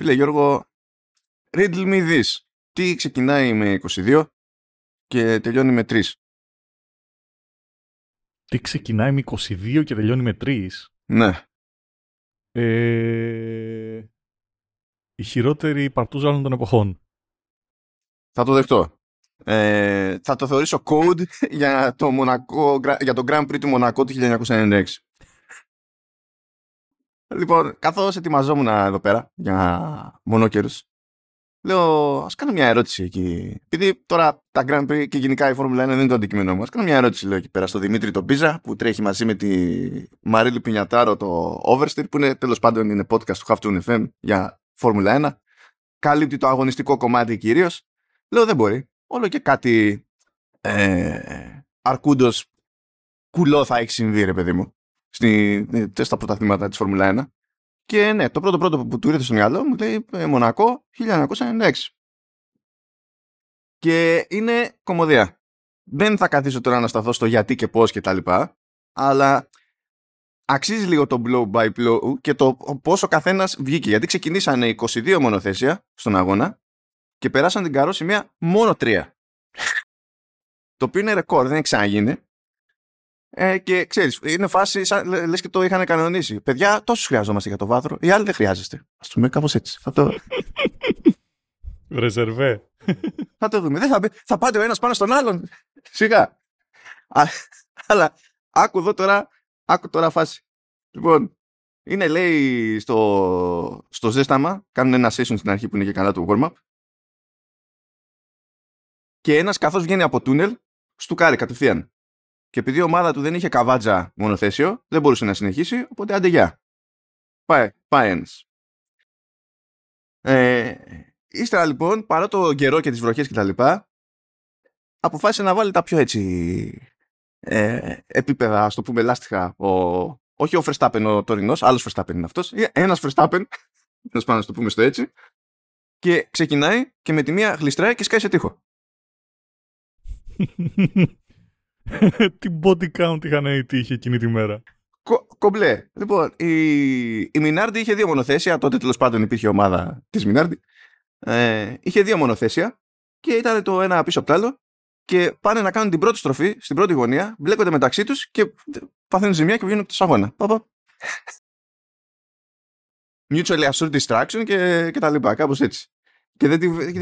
Φίλε Γιώργο, riddle me this. Τι ξεκινάει με 22 και τελειώνει με 3? Τι ξεκινάει με 22 και τελειώνει με 3? Ναι. Η χειρότερη παρτούζα όλων των εποχών. Θα το δεχτώ. Θα το θεωρήσω code για το, για το Grand Prix του Μονακό του 1996. Λοιπόν, καθώς ετοιμαζόμουν εδώ πέρα για μονόκαιρους, λέω, ας κάνω μια ερώτηση εκεί. Επειδή τώρα τα Grand Prix και γενικά η Formula 1 δεν είναι το αντικείμενό μου, ας κάνω μια ερώτηση, λέω, εκεί πέρα στο Δημήτρη τον Πίζα, που τρέχει μαζί με τη Μαρίλη Πινιατάρο το Oversteer, που είναι, τέλος πάντων, είναι podcast του Halftone FM για Formula 1. Καλύπτει το αγωνιστικό κομμάτι κυρίως. Λέω, δεν μπορεί. Όλο και κάτι αρκούντος κουλό θα έχει συμβεί, ρε παιδί μου, στα πρωταθλήματα της Φόρμουλα 1. Και ναι, το πρώτο που του ήρθε στο μυαλό μου λέει Μονακό 1996. Και είναι κωμωδία. Δεν θα καθίσω τώρα να σταθώ στο γιατί και πώς και τα λοιπά, αλλά αξίζει λίγο το blow by blow και το πόσο καθένας βγήκε. Γιατί ξεκινήσανε 22 μονοθέσια στον αγώνα και περάσαν την καρόσημεία μόνο 3. Το οποίο είναι ρεκόρ, δεν ξαναγίνει. Και ξέρεις, είναι φάση σαν, λες και το είχαν κανονίσει. Παιδιά, τόσους χρειαζόμαστε για το βάθρο, οι άλλοι δεν χρειάζεστε. Ας το πούμε κάπως έτσι. Ρεζερβέ. Θα το δούμε. Θα πάτε ο ένας πάνω στον άλλον. Σιγά. Αλλά άκου τώρα φάση. Λοιπόν, είναι λέει στο ζέσταμα, κάνουν ένα session στην αρχή που είναι και καλά του warm-up. Και ένας καθώς βγαίνει από τούνελ, στουκάρει κατευθείαν. Και επειδή η ομάδα του δεν είχε καβάτζα μονοθέσιο, δεν μπορούσε να συνεχίσει, οπότε άντε γεια. Πάει ένας. Ύστερα λοιπόν, παρά το καιρό και τις βροχές και τα λοιπά, αποφάσισε να βάλει τα πιο έτσι επίπεδα, ας το πούμε, λάστιχα. Όχι ο Verstappen ο τωρινός, άλλος Verstappen είναι αυτός. Ένας Verstappen, να το πούμε στο έτσι. Και ξεκινάει και με τη μία γλιστράει και σκάει σε τοίχο. Τι body count είχαν οι τύχοι εκείνη τη μέρα? Κομπλέ. Λοιπόν, η Μινάρντι είχε δύο μονοθέσια. Τότε τέλος πάντων υπήρχε ομάδα της Μινάρντι. Είχε δύο μονοθέσια και ήταν το ένα πίσω από το άλλο. Και πάνε να κάνουν την πρώτη στροφή στην πρώτη γωνία. Μπλέκονται μεταξύ τους και παθαίνουν ζημιά και βγαίνουν από το σαγώνα. Mutual assured distraction και τα λοιπά. Κάπως έτσι. Και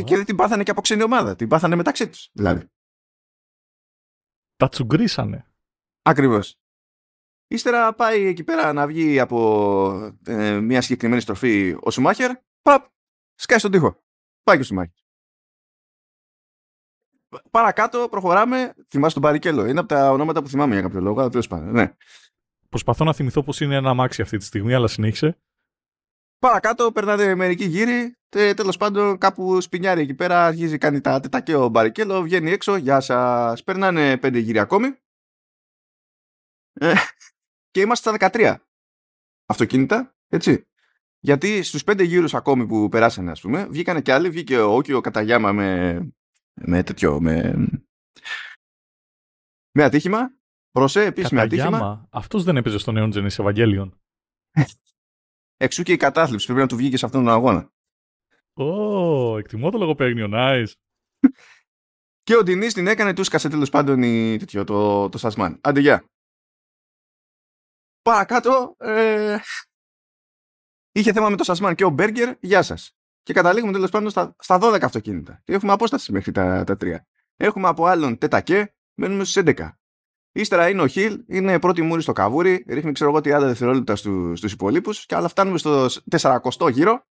δεν την πάθανε και από ξένη ομάδα. Την πάθανε μεταξύ τους δηλαδή. Τα τσουγκρίσανε. Ακριβώς. Ύστερα πάει εκεί πέρα να βγει από μια συγκεκριμένη στροφή ο Σουμάχερ. Παπ! Σκάει στον τοίχο. Πάει και ο Σουμάχερ. Παρακάτω προχωράμε. Θυμάσαι τον Παρικέλο. Είναι από τα ονόματα που θυμάμαι για κάποιο λόγο. Αλλά τέλος πάντων. Ναι. Προσπαθώ να θυμηθώ πως είναι ένα αμάξι αυτή τη στιγμή, αλλά συνέχισε. Παρακάτω περνάνε μερικοί γύροι. Τέλος πάντων, κάπου σπινιάρει εκεί πέρα, αρχίζει κάνει τα τετακέ ο Μπαρικέλο, βγαίνει έξω, γεια σας. Περνάνε 5 γύρια ακόμη. Και είμαστε στα 13 αυτοκίνητα, έτσι. Γιατί στους 5 γύρους ακόμη που περάσανε, ας πούμε, βγήκανε κι άλλοι, βγήκε ο Όκιο Καταγιάμα με τέτοιο, με ατύχημα. Προσε, επίσης με ατύχημα. Αυτός δεν έπαιζε στο Neon Genesis Evangelion. Εξού και η κατάθλιψη, πρέπει να του βγήκε σε αυτόν τον αγώνα. Εκτιμώ το λογοπαίγνιο, nice. Και ο Ντινής την έκανε, του σκάσε τέλος πάντων το Σασμάν. Άντε γεια. Παρακάτω, είχε θέμα με το Σασμάν και ο Μπέργκερ, γεια σας. Και καταλήγουμε τέλος πάντων στα 12 αυτοκίνητα. Και έχουμε απόσταση μέχρι τα 3. Έχουμε από άλλον τετακέ, μένουμε στους 11. Ύστερα είναι ο Χιλ, είναι πρώτη μούρη στο καβούρι, ρίχνει ξέρω εγώ 30 δευτερόλεπτα στους υπολείπους και άλλα φτάνουμε στο 40ο γύρο.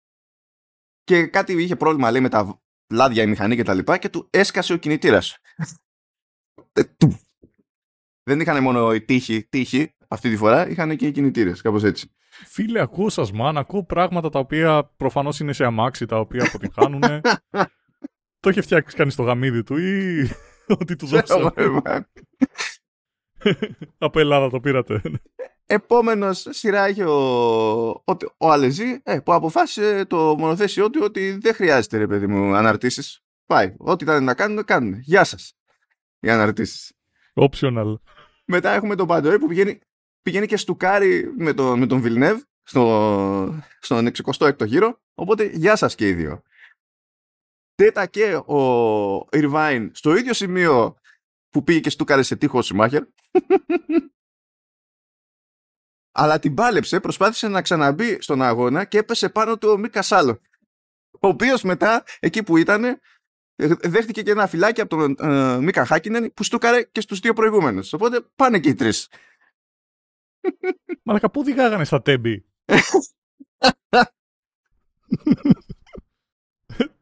Και κάτι είχε πρόβλημα, λέει, με τα λάδια, η μηχανή και τα λοιπά, και του έσκασε ο κινητήρας. Δεν είχαν μόνο οι τύχοι αυτή τη φορά, είχαν και οι κινητήρες, κάπως έτσι. Φίλε, ακούω Σασμάν, ακούω πράγματα τα οποία προφανώς είναι σε αμάξι, τα οποία αποτυγχάνουνε. Το είχε φτιάξει κανείς το γαμίδι του ή ότι του δώσε. Από Ελλάδα το πήρατε. Επόμενος σειρά είχε ο Αλεζή, που αποφάσισε το μονοθέσιό του ότι δεν χρειάζεται, ρε παιδί μου, αναρτήσεις. Πάει. Ό,τι ήταν να κάνουν, κάνουν. Γεια σας. Οι αναρτήσεις. Optional. Μετά έχουμε τον Παντοέ που πηγαίνει και στουκάρει με τον Βιλνεύ στον 66ο γύρο. Οπότε γεια σας και οι δύο. Τέτα και ο Ιρβάιν στο ίδιο σημείο που πήγε και στούκαρε σε τείχο ο Σιμάχερ. Αλλά την πάλεψε, προσπάθησε να ξαναμπεί στον αγώνα και έπεσε πάνω του ο Μίκα Σάλλο. Ο οποίος μετά, εκεί που ήταν, δέχτηκε και ένα φυλάκι από τον Μίκα Χάκινεν που στούκαρε και στους δύο προηγούμενους. Οπότε πάνε και οι τρεις. Μαλακα, πού διγάγανε στα τέμπη.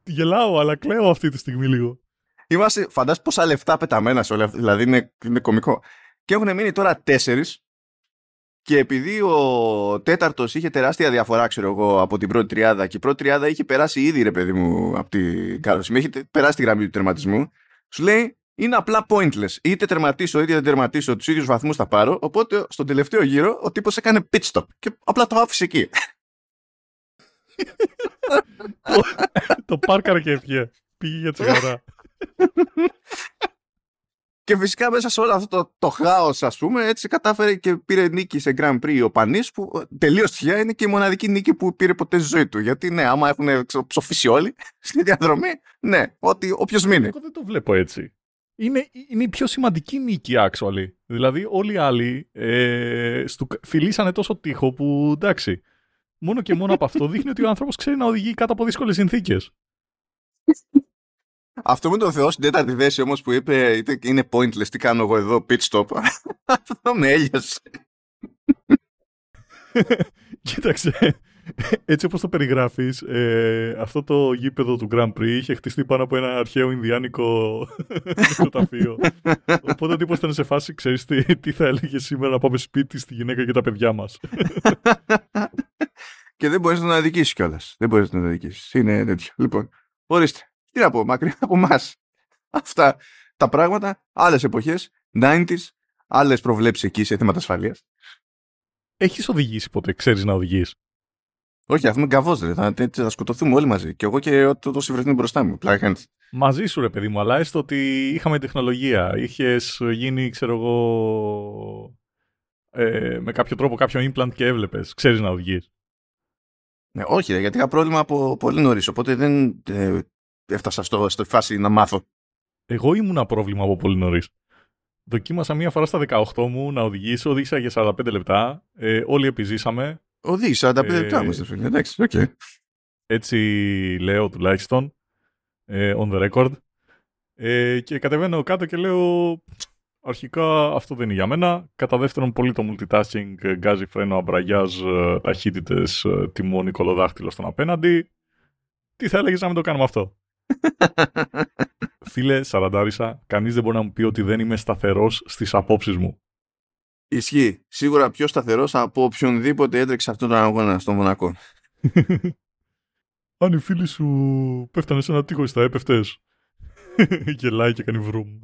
Γελάω, αλλά κλαίω αυτή τη στιγμή λίγο. Είμαστε, φαντάζομαι πόσα λεφτά πεταμένα σε όλα αυτά. Δηλαδή είναι κωμικό. Και έχουν μείνει τώρα 4. Και επειδή ο τέταρτος είχε τεράστια διαφορά, ξέρω εγώ, από την πρώτη τριάδα, και η πρώτη τριάδα είχε περάσει ήδη, ρε παιδί μου, από την καλοσυμή, είχε περάσει τη γραμμή του τερματισμού, σου λέει είναι απλά pointless. Είτε τερματίσω είτε δεν τερματίσω, τους ίδιους βαθμούς θα πάρω. Οπότε στον τελευταίο γύρο ο τύπος έκανε pit stop και απλά το άφησε εκεί. Το πάρκαρε και έφυγε. Πήγε για τσιγάρα. Και φυσικά μέσα σε όλο αυτό το χάος, ας πούμε, έτσι κατάφερε και πήρε νίκη σε Grand Prix ο Πανής, που τελείως τυχαία είναι και η μοναδική νίκη που πήρε ποτέ στη ζωή του. Γιατί ναι, άμα έχουν ψοφήσει όλοι στη διαδρομή, ναι, ότι όποιος μείνει. Εγώ δεν το βλέπω έτσι. Είναι η πιο σημαντική νίκη, actually. Δηλαδή, όλοι οι άλλοι φιλήσανε τόσο τείχο που εντάξει. Μόνο και μόνο από αυτό δείχνει ότι ο άνθρωπος ξέρει να οδηγεί κάτω από δύσκολες συνθήκες. Αυτό με τον Θεό στην τέταρτη θέση όμως που είπε είναι pointless, τι κάνω εγώ εδώ, pit stop. Αυτό με έλειασε. Κοίταξε, έτσι όπως το περιγράφεις, αυτό το γήπεδο του Grand Prix είχε χτιστεί πάνω από ένα αρχαίο ινδιάνικο ταφείο. Οπότε ο τύπος ήταν σε φάση, ξέρεις τι θα έλεγε σήμερα να πάμε σπίτι στη γυναίκα και τα παιδιά μας. Και δεν μπορείς να τον αδικήσεις κιόλας. Δεν μπορείς να τον αδικήσεις. Είναι τέτοιο. Λοιπόν, ορίστε. Τι να πω, μακριά από εμάς. Αυτά τα πράγματα, άλλες εποχές, 90s, άλλες προβλέψεις εκεί σε θέματα ασφαλείας. Έχεις οδηγήσει ποτέ, ξέρεις να οδηγείς? Όχι, αυτό είναι καβός, ρε. Θα σκοτωθούμε όλοι μαζί. Και εγώ και το συμβρεθύνω μπροστά μου. Μαζί σου, ρε παιδί μου, αλλά έστω ότι είχαμε τεχνολογία. Είχες γίνει, ξέρω εγώ, με κάποιο τρόπο κάποιο implant και έβλεπες. Ξέρεις να οδηγείς. Ναι, όχι, ρε, γιατί είχα πρόβλημα από πολύ νωρίς. Οπότε δεν. Έφτασα στη φάση να μάθω. Εγώ ήμουνα πρόβλημα από πολύ νωρίς. Δοκίμασα μία φορά στα 18 μου να οδηγήσω. Οδήγησα για 45 λεπτά. Όλοι επιζήσαμε. Οδήγησα 45 λεπτά όμως, φίλε. Εντάξει, οκ. Έτσι λέω τουλάχιστον. On the record. Και κατεβαίνω κάτω και λέω αρχικά αυτό δεν είναι για μένα. Κατά δεύτερον, πολύ το multitasking. Γκάζι, φρένο, αμπραγιάζ, ταχύτητες, τιμόνι, κολοδάχτυλο στον απέναντι. Τι θα έλεγες να μην το κάνουμε αυτό? Φίλε, σαραντάρισα. Κανείς δεν μπορεί να μου πει ότι δεν είμαι σταθερός στις απόψεις μου. Ισχύει. Σίγουρα πιο σταθερός από οποιονδήποτε έτρεξε αυτόν τον αγώνα στο Μονακό. Αν οι φίλοι σου πέφτανε σε ένα τείχο, θα έπεφτες. Γελάει και κάνει βρούμ.